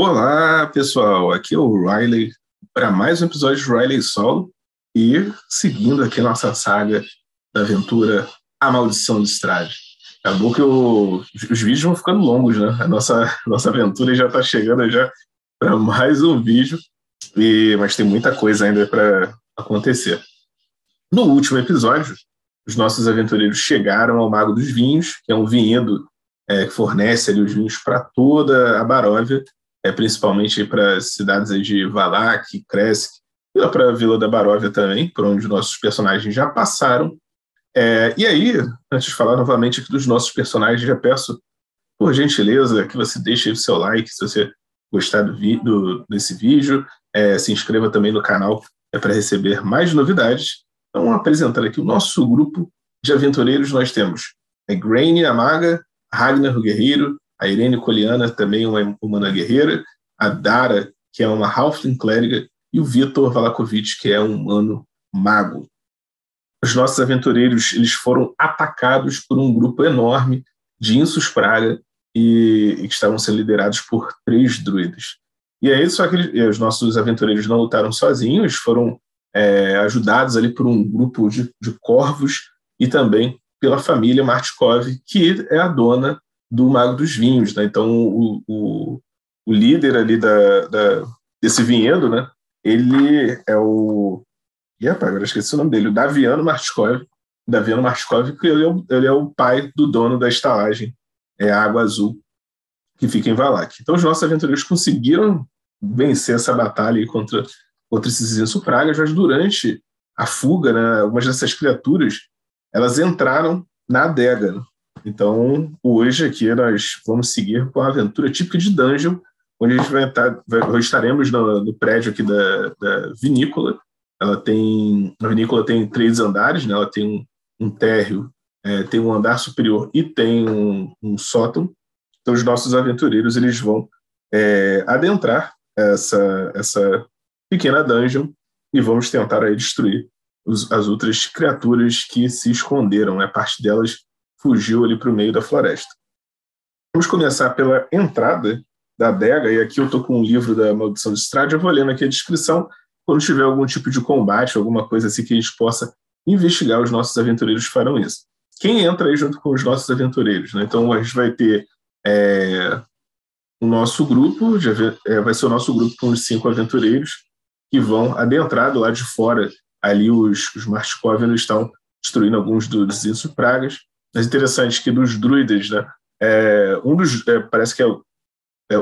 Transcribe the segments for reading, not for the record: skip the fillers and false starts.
Olá, pessoal, aqui é o Riley para mais um episódio de Riley Solo e seguindo aqui a nossa saga da aventura A Maldição de Strahd. Acabou que os vídeos vão ficando longos, né? A nossa aventura já está chegando já para mais um vídeo, mas tem muita coisa ainda para acontecer. No último episódio, os nossos aventureiros chegaram ao Mago dos Vinhos, que é um vinhedo que fornece ali os vinhos para toda a Barovia, principalmente para as cidades aí de Valak, Krezk, e lá para a Vila da Barovia também, por onde nossos personagens já passaram. E aí, antes de falar novamente aqui dos nossos personagens, já peço, por gentileza, que você deixe o seu like se você gostar desse vídeo, se inscreva também no canal para receber mais novidades. Então, apresentando aqui o nosso grupo de aventureiros, nós temos a Grainne, a maga, Ragnar, o guerreiro, a Irene Koliana, também uma humana guerreira, a Dara, que é uma halfling clériga, e o Victor Vallakovich, que é um humano mago. Os nossos aventureiros eles foram atacados por um grupo enorme de inços-praga e que estavam sendo liderados por 3 druidas. E aí só que os nossos aventureiros não lutaram sozinhos, foram ajudados ali por um grupo de corvos e também pela família Martikov, que é a dona do Mago dos Vinhos, né? Então o líder ali desse vinhedo, né? Ele é o... agora esqueci o nome dele, o Daviano Marskov. Daviano Marskov, que ele é o pai do dono da estalagem, a Água Azul, que fica em Valak. Então os nossos aventureiros conseguiram vencer essa batalha contra esses inço-pragas, mas durante a fuga, né, algumas dessas criaturas, elas entraram na adega, né? Então, hoje aqui nós vamos seguir com a aventura típica de Dungeon, onde a gente estaremos no prédio aqui da vinícola. A vinícola tem 3 andares, né? Ela tem um térreo, tem um andar superior e tem um sótão. Então, os nossos aventureiros eles vão adentrar essa pequena dungeon e vamos tentar aí destruir as outras criaturas que se esconderam, né? Parte delas fugiu ali para o meio da floresta. Vamos começar pela entrada da adega, e aqui eu estou com um livro da Maldição de Strahd, eu vou lendo aqui a descrição, quando tiver algum tipo de combate, alguma coisa assim que a gente possa investigar, os nossos aventureiros farão isso. Quem entra aí junto com os nossos aventureiros, né? Então a gente vai ter o nosso grupo, vai ser o nosso grupo com os 5 aventureiros que vão adentrar do lado de fora, ali os Martikov estão destruindo alguns dos inços-pragas. Mas interessante que dos druidas, né, parece que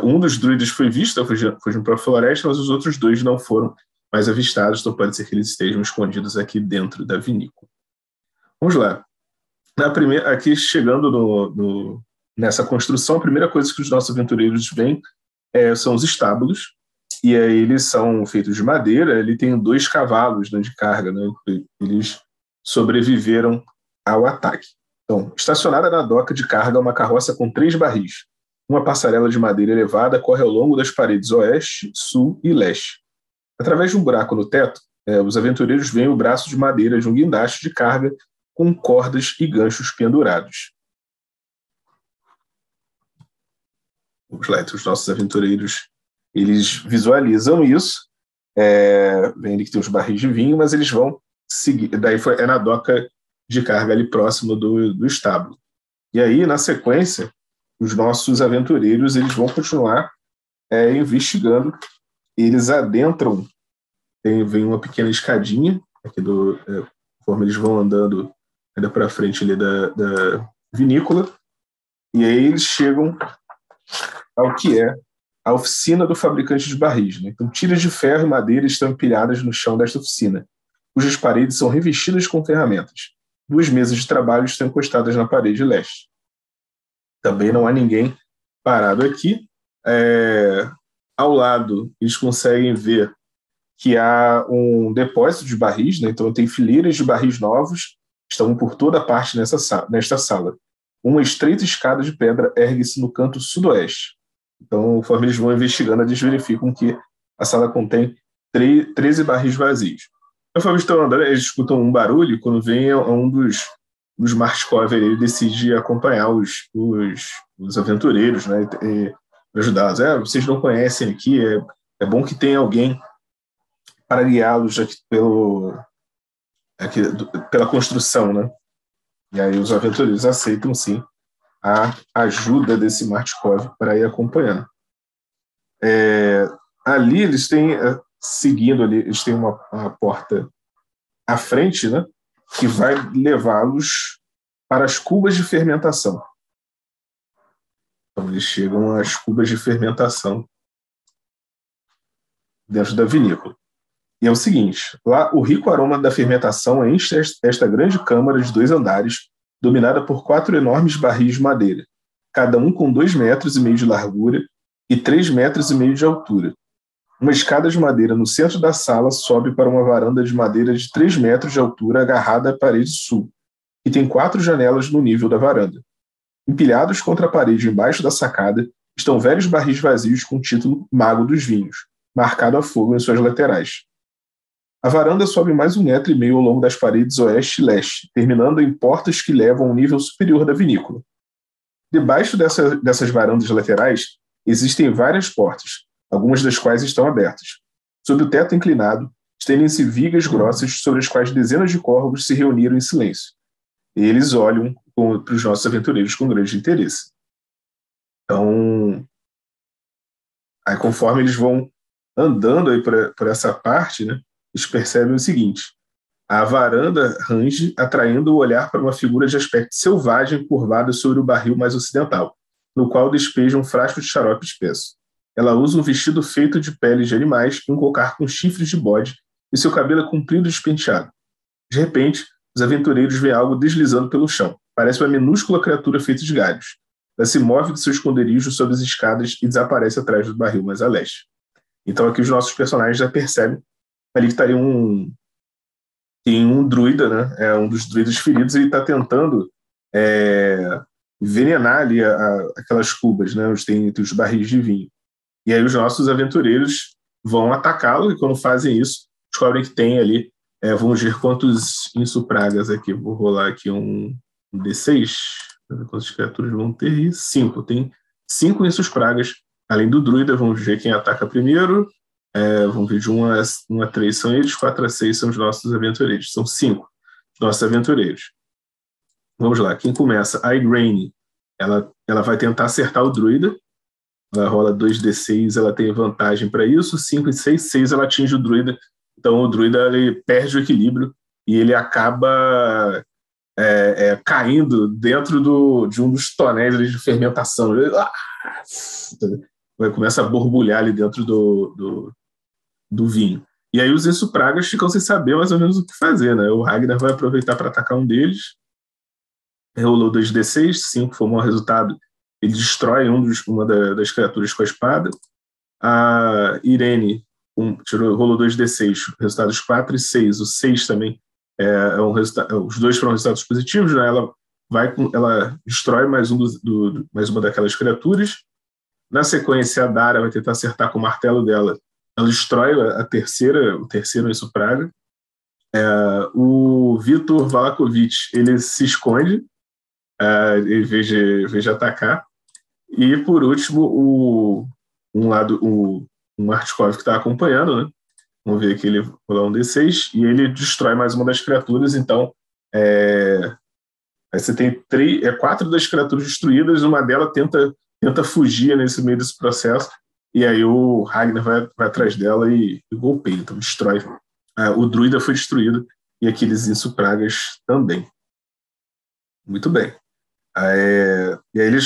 um dos druidas foi visto fugindo para a floresta, mas os outros 2 não foram mais avistados, então pode ser que eles estejam escondidos aqui dentro da vinícola. Vamos lá. Aqui chegando nessa construção, a primeira coisa que os nossos aventureiros veem são os estábulos, e aí eles são feitos de madeira, ele tem 2 cavalos, né, de carga, né, eles sobreviveram ao ataque. Então, estacionada na doca de carga, uma carroça com 3 barris. Uma passarela de madeira elevada corre ao longo das paredes oeste, sul e leste. Através de um buraco no teto, os aventureiros veem o braço de madeira de um guindaste de carga com cordas e ganchos pendurados. Vamos lá, então os nossos aventureiros eles visualizam isso. Vem ali que tem os barris de vinho, mas eles vão seguir. Daí é na doca de carga ali próximo do estábulo. E aí, na sequência, os nossos aventureiros eles vão continuar investigando. Eles adentram, vem uma pequena escadinha, aqui conforme eles vão andando ainda para frente ali da vinícola, e aí eles chegam ao que é a oficina do fabricante de barris, né? Então, tiras de ferro e madeira estão empilhadas no chão desta oficina, cujas paredes são revestidas com ferramentas. 2 mesas de trabalho estão encostadas na parede leste. Também não há ninguém parado aqui. Ao lado, eles conseguem ver que há um depósito de barris, né? Então tem fileiras de barris novos, estão por toda parte nesta sala. Uma estreita escada de pedra ergue-se no canto sudoeste. Então, conforme eles vão investigando, eles verificam que a sala contém 13 barris vazios. Conforme estão andando, eles escutam um barulho e quando vem um dos Martikov, ele decide acompanhar os aventureiros, né? ajudá-los. Vocês não conhecem aqui, é bom que tenha alguém para guiá-los aqui pela construção, né? E aí os aventureiros aceitam, sim, a ajuda desse Martikov para ir acompanhando. Ali eles têm, seguindo ali, eles têm uma porta à frente, né, que vai levá-los para as cubas de fermentação. Então eles chegam às cubas de fermentação dentro da vinícola. E é o seguinte, lá o rico aroma da fermentação enche esta grande câmara de 2 andares, dominada por 4 enormes barris de madeira, cada um com 2,5 metros de largura e 3,5 metros de altura. Uma escada de madeira no centro da sala sobe para uma varanda de madeira de 3 metros de altura agarrada à parede sul, que tem 4 janelas no nível da varanda. Empilhados contra a parede embaixo da sacada estão velhos barris vazios com o título Mago dos Vinhos, marcado a fogo em suas laterais. A varanda sobe mais 1,5 metro ao longo das paredes oeste e leste, terminando em portas que levam ao nível superior da vinícola. Debaixo dessas varandas laterais existem várias portas, algumas das quais estão abertas. Sob o teto inclinado, estendem-se vigas grossas sobre as quais dezenas de corvos se reuniram em silêncio. Eles olham para os nossos aventureiros com grande interesse. Então, aí conforme eles vão andando aí por essa parte, né, eles percebem o seguinte: a varanda range, atraindo o olhar para uma figura de aspecto selvagem curvada sobre o barril mais ocidental, no qual despeja um frasco de xarope espesso. Ela usa um vestido feito de peles de animais e um cocar com chifres de bode, e seu cabelo é comprido e despenteado. De repente, os aventureiros veem algo deslizando pelo chão. Parece uma minúscula criatura feita de galhos. Ela se move de seu esconderijo sob as escadas e desaparece atrás do barril mais a leste. Então aqui os nossos personagens já percebem ali que está um druida, né? É um dos druidas feridos, e ele está tentando envenenar ali aquelas cubas, né, onde tem os barris de vinho. E aí os nossos aventureiros vão atacá-lo, e quando fazem isso, descobrem que tem ali, vamos ver quantos inço-pragas aqui. Vou rolar aqui um D6, para ver quantas criaturas vão ter, e 5. Tem 5 inço-pragas, além do druida. Vamos ver quem ataca primeiro. Vamos ver de 1 a 3 são eles, 4 a 6 são os nossos aventureiros. São 5 nossos aventureiros. Vamos lá, quem começa? A Irene. Ela vai tentar acertar o druida. Ela rola 2d6, ela tem vantagem para isso. 5 e 6, 6 ela atinge o druida. Então o druida ele perde o equilíbrio e ele acaba caindo dentro de um dos tonéis de fermentação. Ele começa a borbulhar ali dentro do vinho. E aí os inço-pragas ficam sem saber mais ou menos o que fazer, né? O Ragnar vai aproveitar para atacar um deles. Rolou 2d6, 5 foi um mau resultado. Ele destrói uma das criaturas com a espada. A Irene rolou 2d6, resultados 4 e 6. O 6 também é um resultado. Os dois foram resultados positivos, né? Ela destrói mais, mais uma daquelas criaturas. Na sequência, a Dara vai tentar acertar com o martelo dela. Ela destrói o terceiro inço-praga. O Victor Vallakovich, ele se esconde, em vez de atacar. E, por último, o Martikov que está acompanhando, né? Vamos ver que ele pula um D6 e ele destrói mais uma das criaturas. Então, aí você tem 4 das criaturas destruídas, uma delas tenta fugir nesse meio desse processo, e aí o Ragnar vai atrás dela e golpeia, então destrói. O druida foi destruído, e aqueles inço-pragas também. Muito bem. E aí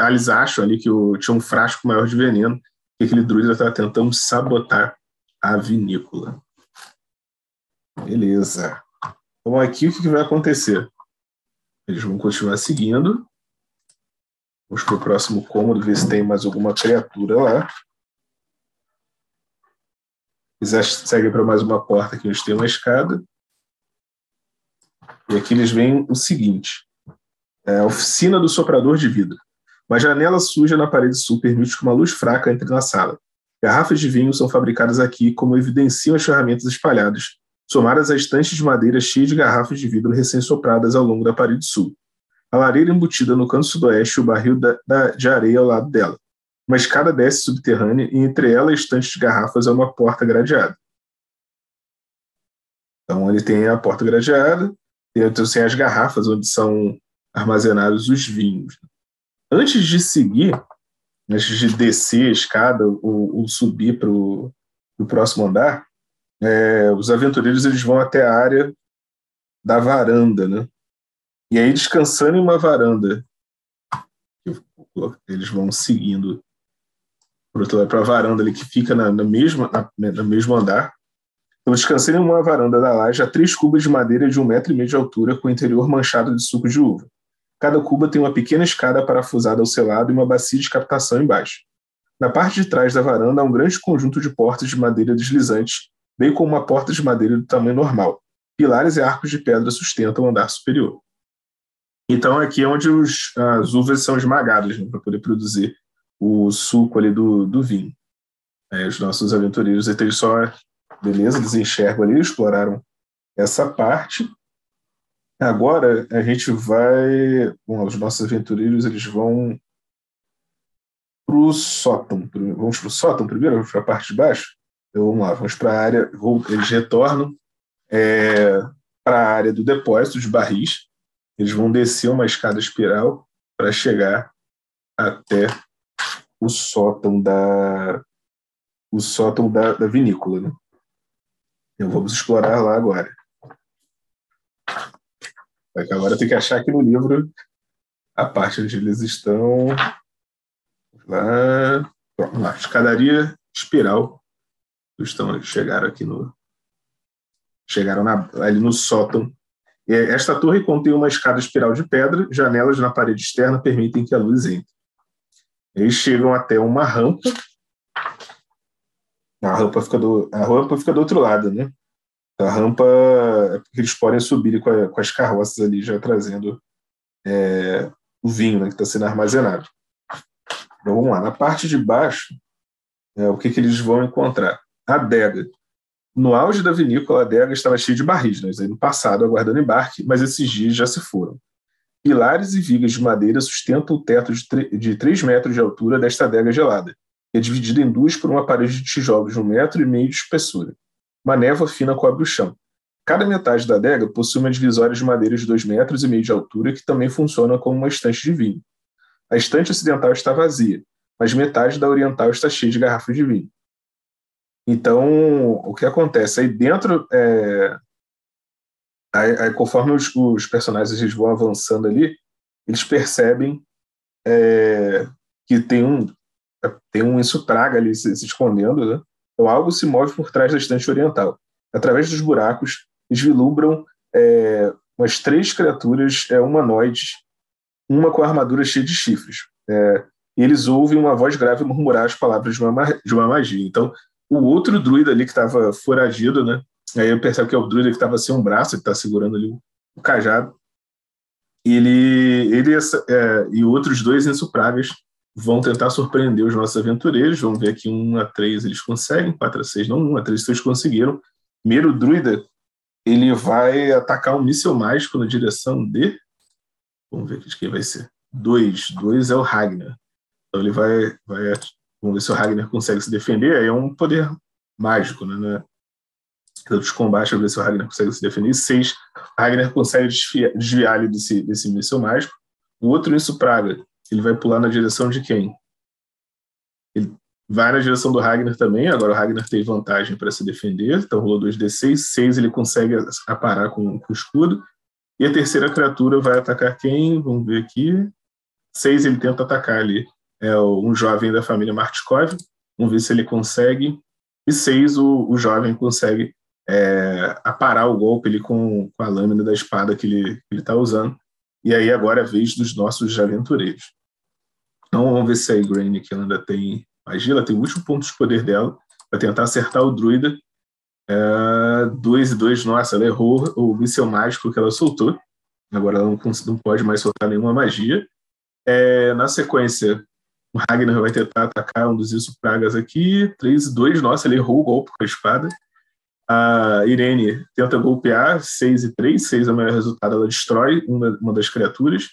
eles acham ali que tinha um frasco maior de veneno, e aquele druida estava tentando sabotar a vinícola. Beleza. Então aqui o que vai acontecer? Eles vão continuar seguindo. Vamos para o próximo cômodo, ver se tem mais alguma criatura lá. Eles seguem para mais uma porta aqui, onde tem uma escada. E aqui eles veem o seguinte. A oficina do soprador de vidro. Uma janela suja na parede sul permite que uma luz fraca entre na sala. Garrafas de vinho são fabricadas aqui, como evidenciam as ferramentas espalhadas, somadas a estantes de madeira cheias de garrafas de vidro recém-sopradas ao longo da parede sul. A lareira embutida no canto sudoeste e o barril de areia ao lado dela. Uma escada desce subterrânea e entre ela e estantes de garrafas há uma porta gradeada. Então ele tem a porta gradeada, dentro tem as garrafas onde são armazenados os vinhos. Antes de seguir, antes de descer a escada ou subir para o próximo andar, os aventureiros eles vão até a área da varanda, né? E aí descansando em uma varanda, eles vão seguindo para a varanda ali que fica na mesmo andar. Então, descansei em uma varanda da laje a 3 cubas de madeira de 1,5 metros de altura com o interior manchado de suco de uva. Cada cuba tem uma pequena escada parafusada ao seu lado e uma bacia de captação embaixo. Na parte de trás da varanda há um grande conjunto de portas de madeira deslizantes, bem como uma porta de madeira do tamanho normal. Pilares e arcos de pedra sustentam o andar superior. Então aqui é onde as uvas são esmagadas, né, para poder produzir o suco ali do vinho. Os nossos aventureiros, eles só... Beleza, eles enxergam ali, exploraram essa parte. Agora a gente vai... Bom, os nossos aventureiros, eles vão pro sótão. Vamos pro sótão primeiro, vamos para a parte de baixo? Então, vamos lá, vamos para a área... Eles retornam para a área do depósito de barris. Eles vão descer uma escada espiral para chegar até o sótão da vinícola, né? Então vamos explorar lá agora. Agora tem que achar aqui no livro a parte onde eles estão. Lá. Pronto, lá. Escadaria espiral. Eles chegaram aqui no... ali no sótão. Esta torre contém uma escada espiral de pedra, janelas na parede externa permitem que a luz entre. Eles chegam até uma rampa. A rampa fica do outro lado, né? A rampa é porque eles podem subir com as carroças ali, já trazendo o vinho, né, que está sendo armazenado. Então vamos lá. Na parte de baixo, o que eles vão encontrar? A adega. No auge da vinícola, a adega estava cheia de barris, né? No passado, aguardando embarque, mas esses dias já se foram. Pilares e vigas de madeira sustentam o teto de 3 metros de altura desta adega gelada, que é dividida em duas por uma parede de tijolos de 1,5 metros de espessura. Uma névoa fina cobre o chão. Cada metade da adega possui uma divisória de madeira de 2,5 metros de altura, que também funciona como uma estante de vinho. A estante ocidental está vazia, mas metade da oriental está cheia de garrafas de vinho. Então, o que acontece? Aí dentro, conforme os personagens eles vão avançando ali, eles percebem que tem um inço-praga ali se escondendo, né? Então algo se move por trás da estante oriental. Através dos buracos, eles vislumbram umas 3 criaturas humanoides, uma com a armadura cheia de chifres. E eles ouvem uma voz grave murmurar as palavras de uma magia. Então, o outro druida ali que estava foragido, né? Aí eu percebo que é o druida que estava sem um braço, que está segurando ali o cajado. E outros 2 insupragas vão tentar surpreender os nossos aventureiros. Vamos ver aqui, 1-3 eles conseguem, 4-6 não, 1-3 eles conseguiram. Primeiro o druida, ele vai atacar um míssil mágico na direção de... Vamos ver aqui quem vai ser. 2 é o Ragnar. Então ele vai vamos ver se o Ragnar consegue se defender. Aí é um poder mágico, né? Dos combates, vamos ver se o Ragnar consegue se defender. 6, Ragnar consegue desviar ali desse míssil mágico. O outro inço-praga, ele vai pular na direção de quem? Ele vai na direção do Ragnar também. Agora o Ragnar tem vantagem para se defender. Então rolou 2d6. 6 ele consegue aparar com o escudo. E a terceira criatura vai atacar quem? Vamos ver aqui. 6 ele tenta atacar ali. É um jovem da família Martikov. Vamos ver se ele consegue. E 6, o jovem consegue aparar o golpe ali com a lâmina da espada que ele está usando. E aí agora é a vez dos nossos aventureiros. Então vamos ver se a Grainne, que ela ainda tem magia, ela tem o último ponto de poder dela, para tentar acertar o druida. 2 e 2, nossa, ela errou o míssil mágico que ela soltou. Agora ela não pode mais soltar nenhuma magia. Na sequência... O Ragnar vai tentar atacar um dos inço-pragas aqui. 3 e 2, nossa, ele errou o golpe com a espada. A Irene tenta golpear, 6 e 3. 6 é o melhor resultado, ela destrói uma das criaturas.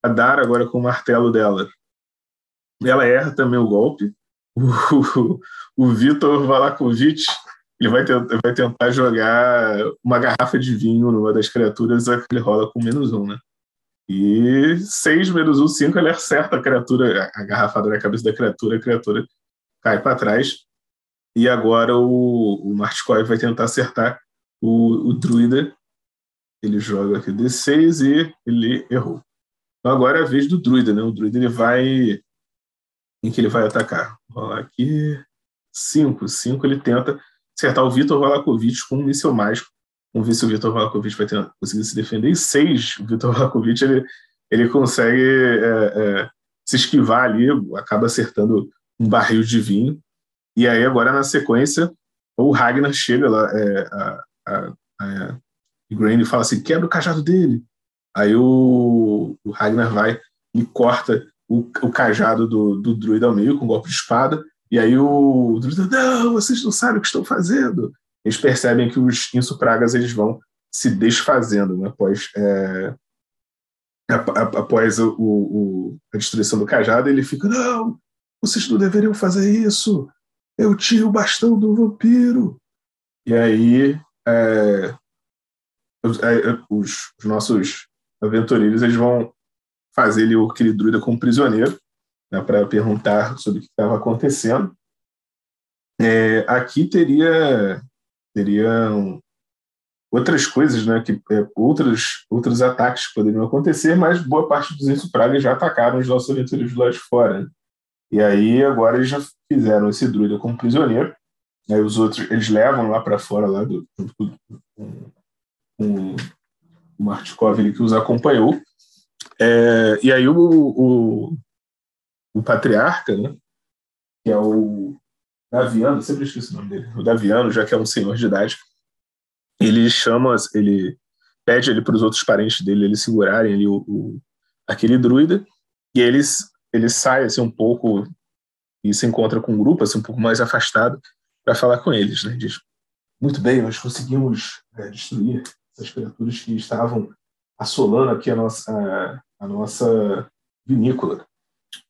A Dara agora com o martelo dela Ela erra também o golpe. O Victor Vallakovich, ele vai tentar jogar uma garrafa de vinho numa das criaturas, ele rola com -1, né? E 6, -1, 5, ele acerta a criatura, a garrafada na cabeça da criatura, a criatura cai para trás. E agora o Martikov vai tentar acertar o Druida. Ele joga aqui D6 e ele errou. Então agora é a vez do Druida, né? O Druida, ele vai... Em que ele vai atacar? Vou lá aqui... 5. 5, ele tenta acertar o Victor Vallakovich com um míssil mágico. Vamos ver se o Victor Vallakovich vai conseguir se defender. E 6, o Victor Vallakovich, ele consegue se esquivar ali, acaba acertando um barril de vinho. E aí agora, na sequência, o Ragnar chega lá, a Grainne fala assim, quebra o cajado dele. Aí o Ragnar vai e corta o cajado do druida ao meio com um golpe de espada. E aí o druida, não, vocês não sabem o que estão fazendo. Eles percebem que os inço-pragas, eles vão se desfazendo, né, após a destruição do cajado. Ele fica, não, vocês não deveriam fazer isso. Eu tiro o bastão do vampiro. E aí os nossos aventureiros, eles vão fazer ele, aquele druida, como prisioneiro, né, para perguntar sobre o que estava acontecendo. Aqui teriam outras coisas, né, que, outros ataques que poderiam acontecer, mas boa parte dos inço-pragas já atacaram os nossos aventureiros lá de fora, né? E aí agora eles já fizeram esse druida como prisioneiro. Aí os outros, eles levam lá para fora, lá com o Martikov, ele que os acompanhou. E aí o patriarca, né, que é o Daviano, sempre esqueço o nome dele, o Daviano, já que é um senhor de idade, ele pede ali para os outros parentes dele eles segurarem ali aquele druida, e ele sai assim um pouco e se encontra com um grupo assim um pouco mais afastado para falar com eles, né? Diz, muito bem, nós conseguimos destruir essas criaturas que estavam assolando aqui a nossa vinícola,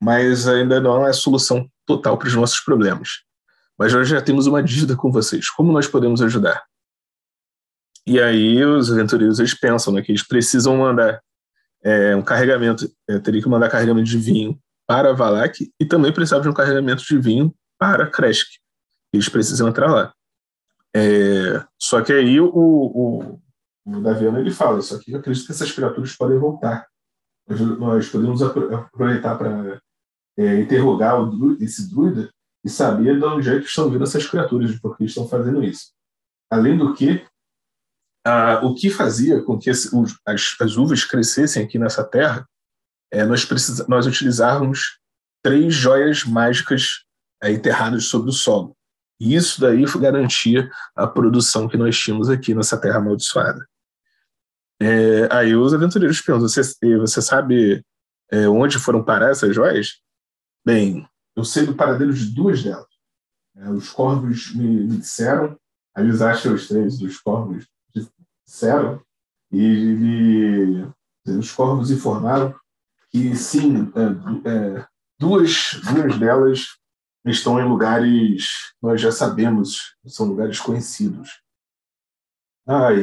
mas ainda não é solução total para os nossos problemas. Mas nós já temos uma dívida com vocês. Como nós podemos ajudar? E aí os aventureiros, eles pensam, né, que eles precisam mandar um carregamento, teria que mandar carregamento de vinho para Valak, e também precisava de um carregamento de vinho para Krezk. Eles precisam entrar lá. Só que aí o Daviano, ele fala, só que eu acredito que essas criaturas podem voltar. Nós podemos aproveitar para interrogar esse druida e saber de onde é que estão vindo essas criaturas, porque eles estão fazendo isso. Além do que, o que fazia com que as uvas crescessem aqui nessa terra, nós utilizávamos 3 joias mágicas enterradas sobre o solo. E isso daí garantia a produção que nós tínhamos aqui nessa terra amaldiçoada. Aí os aventureiros perguntam, você sabe onde foram parar essas joias? Bem, eu sei do paradeiro de 2 delas. Os corvos me disseram, aí eles acham os 3 dos corvos, disseram, e os corvos informaram que sim, 2 delas estão em lugares, nós já sabemos, são lugares conhecidos.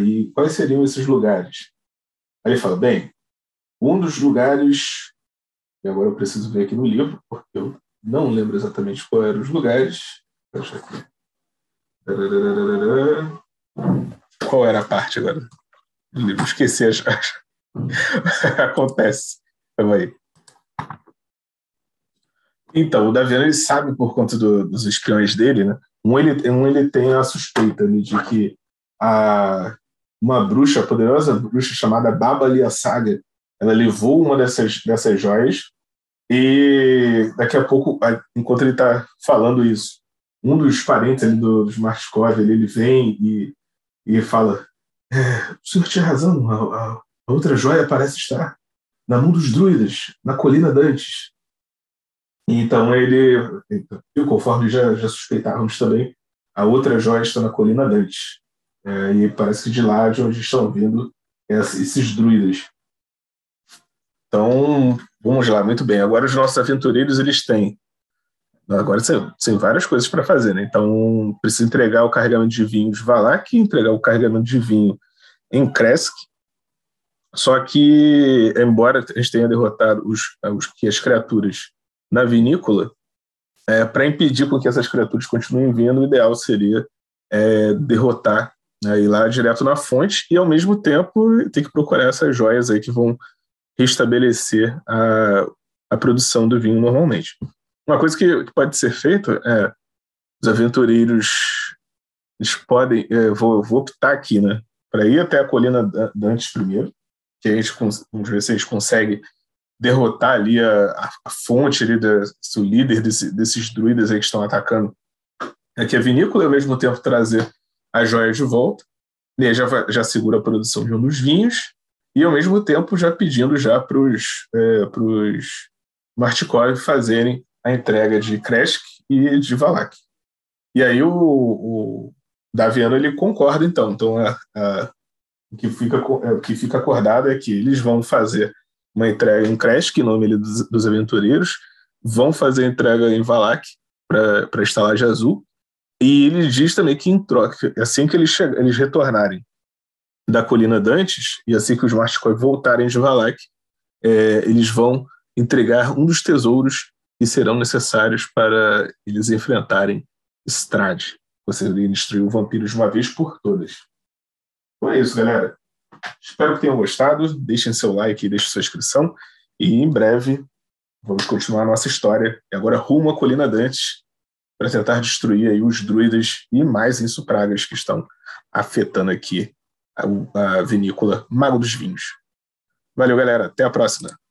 E quais seriam esses lugares? Aí ele fala, bem, um dos lugares, e agora eu preciso ver aqui no livro, porque eu não lembro exatamente qual eram os lugares. Deixa eu ver aqui. Qual era a parte agora do livro? Esqueci as... Acontece. Vamos aí. Então, o Daviano, ele sabe por conta dos espiões dele, né? Ele tem a suspeita ali de que uma bruxa, poderosa bruxa chamada Baba Yaga, ela levou uma dessas joias, e daqui a pouco, enquanto ele está falando isso, um dos parentes ali dos Marskov, ele vem e fala, o senhor tinha razão, a outra joia parece estar na mão dos druidas, na Colina Dantes. Então, conforme já suspeitávamos também, a outra joia está na Colina Dantes. E parece que de lá de onde estão vindo esses druidas. Então, vamos lá, muito bem. Agora os nossos aventureiros, eles têm... Agora tem várias coisas para fazer, né? Então, precisa entregar o carregamento de vinho de Valak, entregar o carregamento de vinho em Krezk. Só que, embora a gente tenha derrotado as criaturas na vinícola, para impedir com que essas criaturas continuem vindo, o ideal seria derrotar, né, ir lá direto na fonte e, ao mesmo tempo, ter que procurar essas joias aí que vão restabelecer a produção do vinho normalmente. Uma coisa que pode ser feita é os aventureiros, eles podem... vou optar aqui, né, para ir até a Colina Dantes primeiro, que a gente, vamos ver se a gente consegue derrotar ali a fonte ali, o líder desses druidas aí que estão atacando aqui a vinícola, e ao mesmo tempo trazer as joias de volta, e aí já segura a produção de um dos vinhos, e ao mesmo tempo já pedindo já para os Martikov fazerem a entrega de Krezk e de Valak. E aí o Daviano, ele concorda, então o que fica acordado é que eles vão fazer uma entrega em Krezk, em nome dos aventureiros, vão fazer a entrega em Valak para a estalagem azul, e ele diz também que em troca, assim que eles retornarem da Colina Dantes, e assim que os Martikov voltarem de Valak, eles vão entregar um dos tesouros que serão necessários para eles enfrentarem Strahd. Você destruiu o vampiro de uma vez por todas. Então é isso, galera. Espero que tenham gostado. Deixem seu like e deixem sua inscrição. E em breve vamos continuar a nossa história. E agora rumo à Colina Dantes para tentar destruir aí os druidas e mais inço-pragas que estão afetando aqui a vinícola Mago dos Vinhos. Valeu, galera. Até a próxima.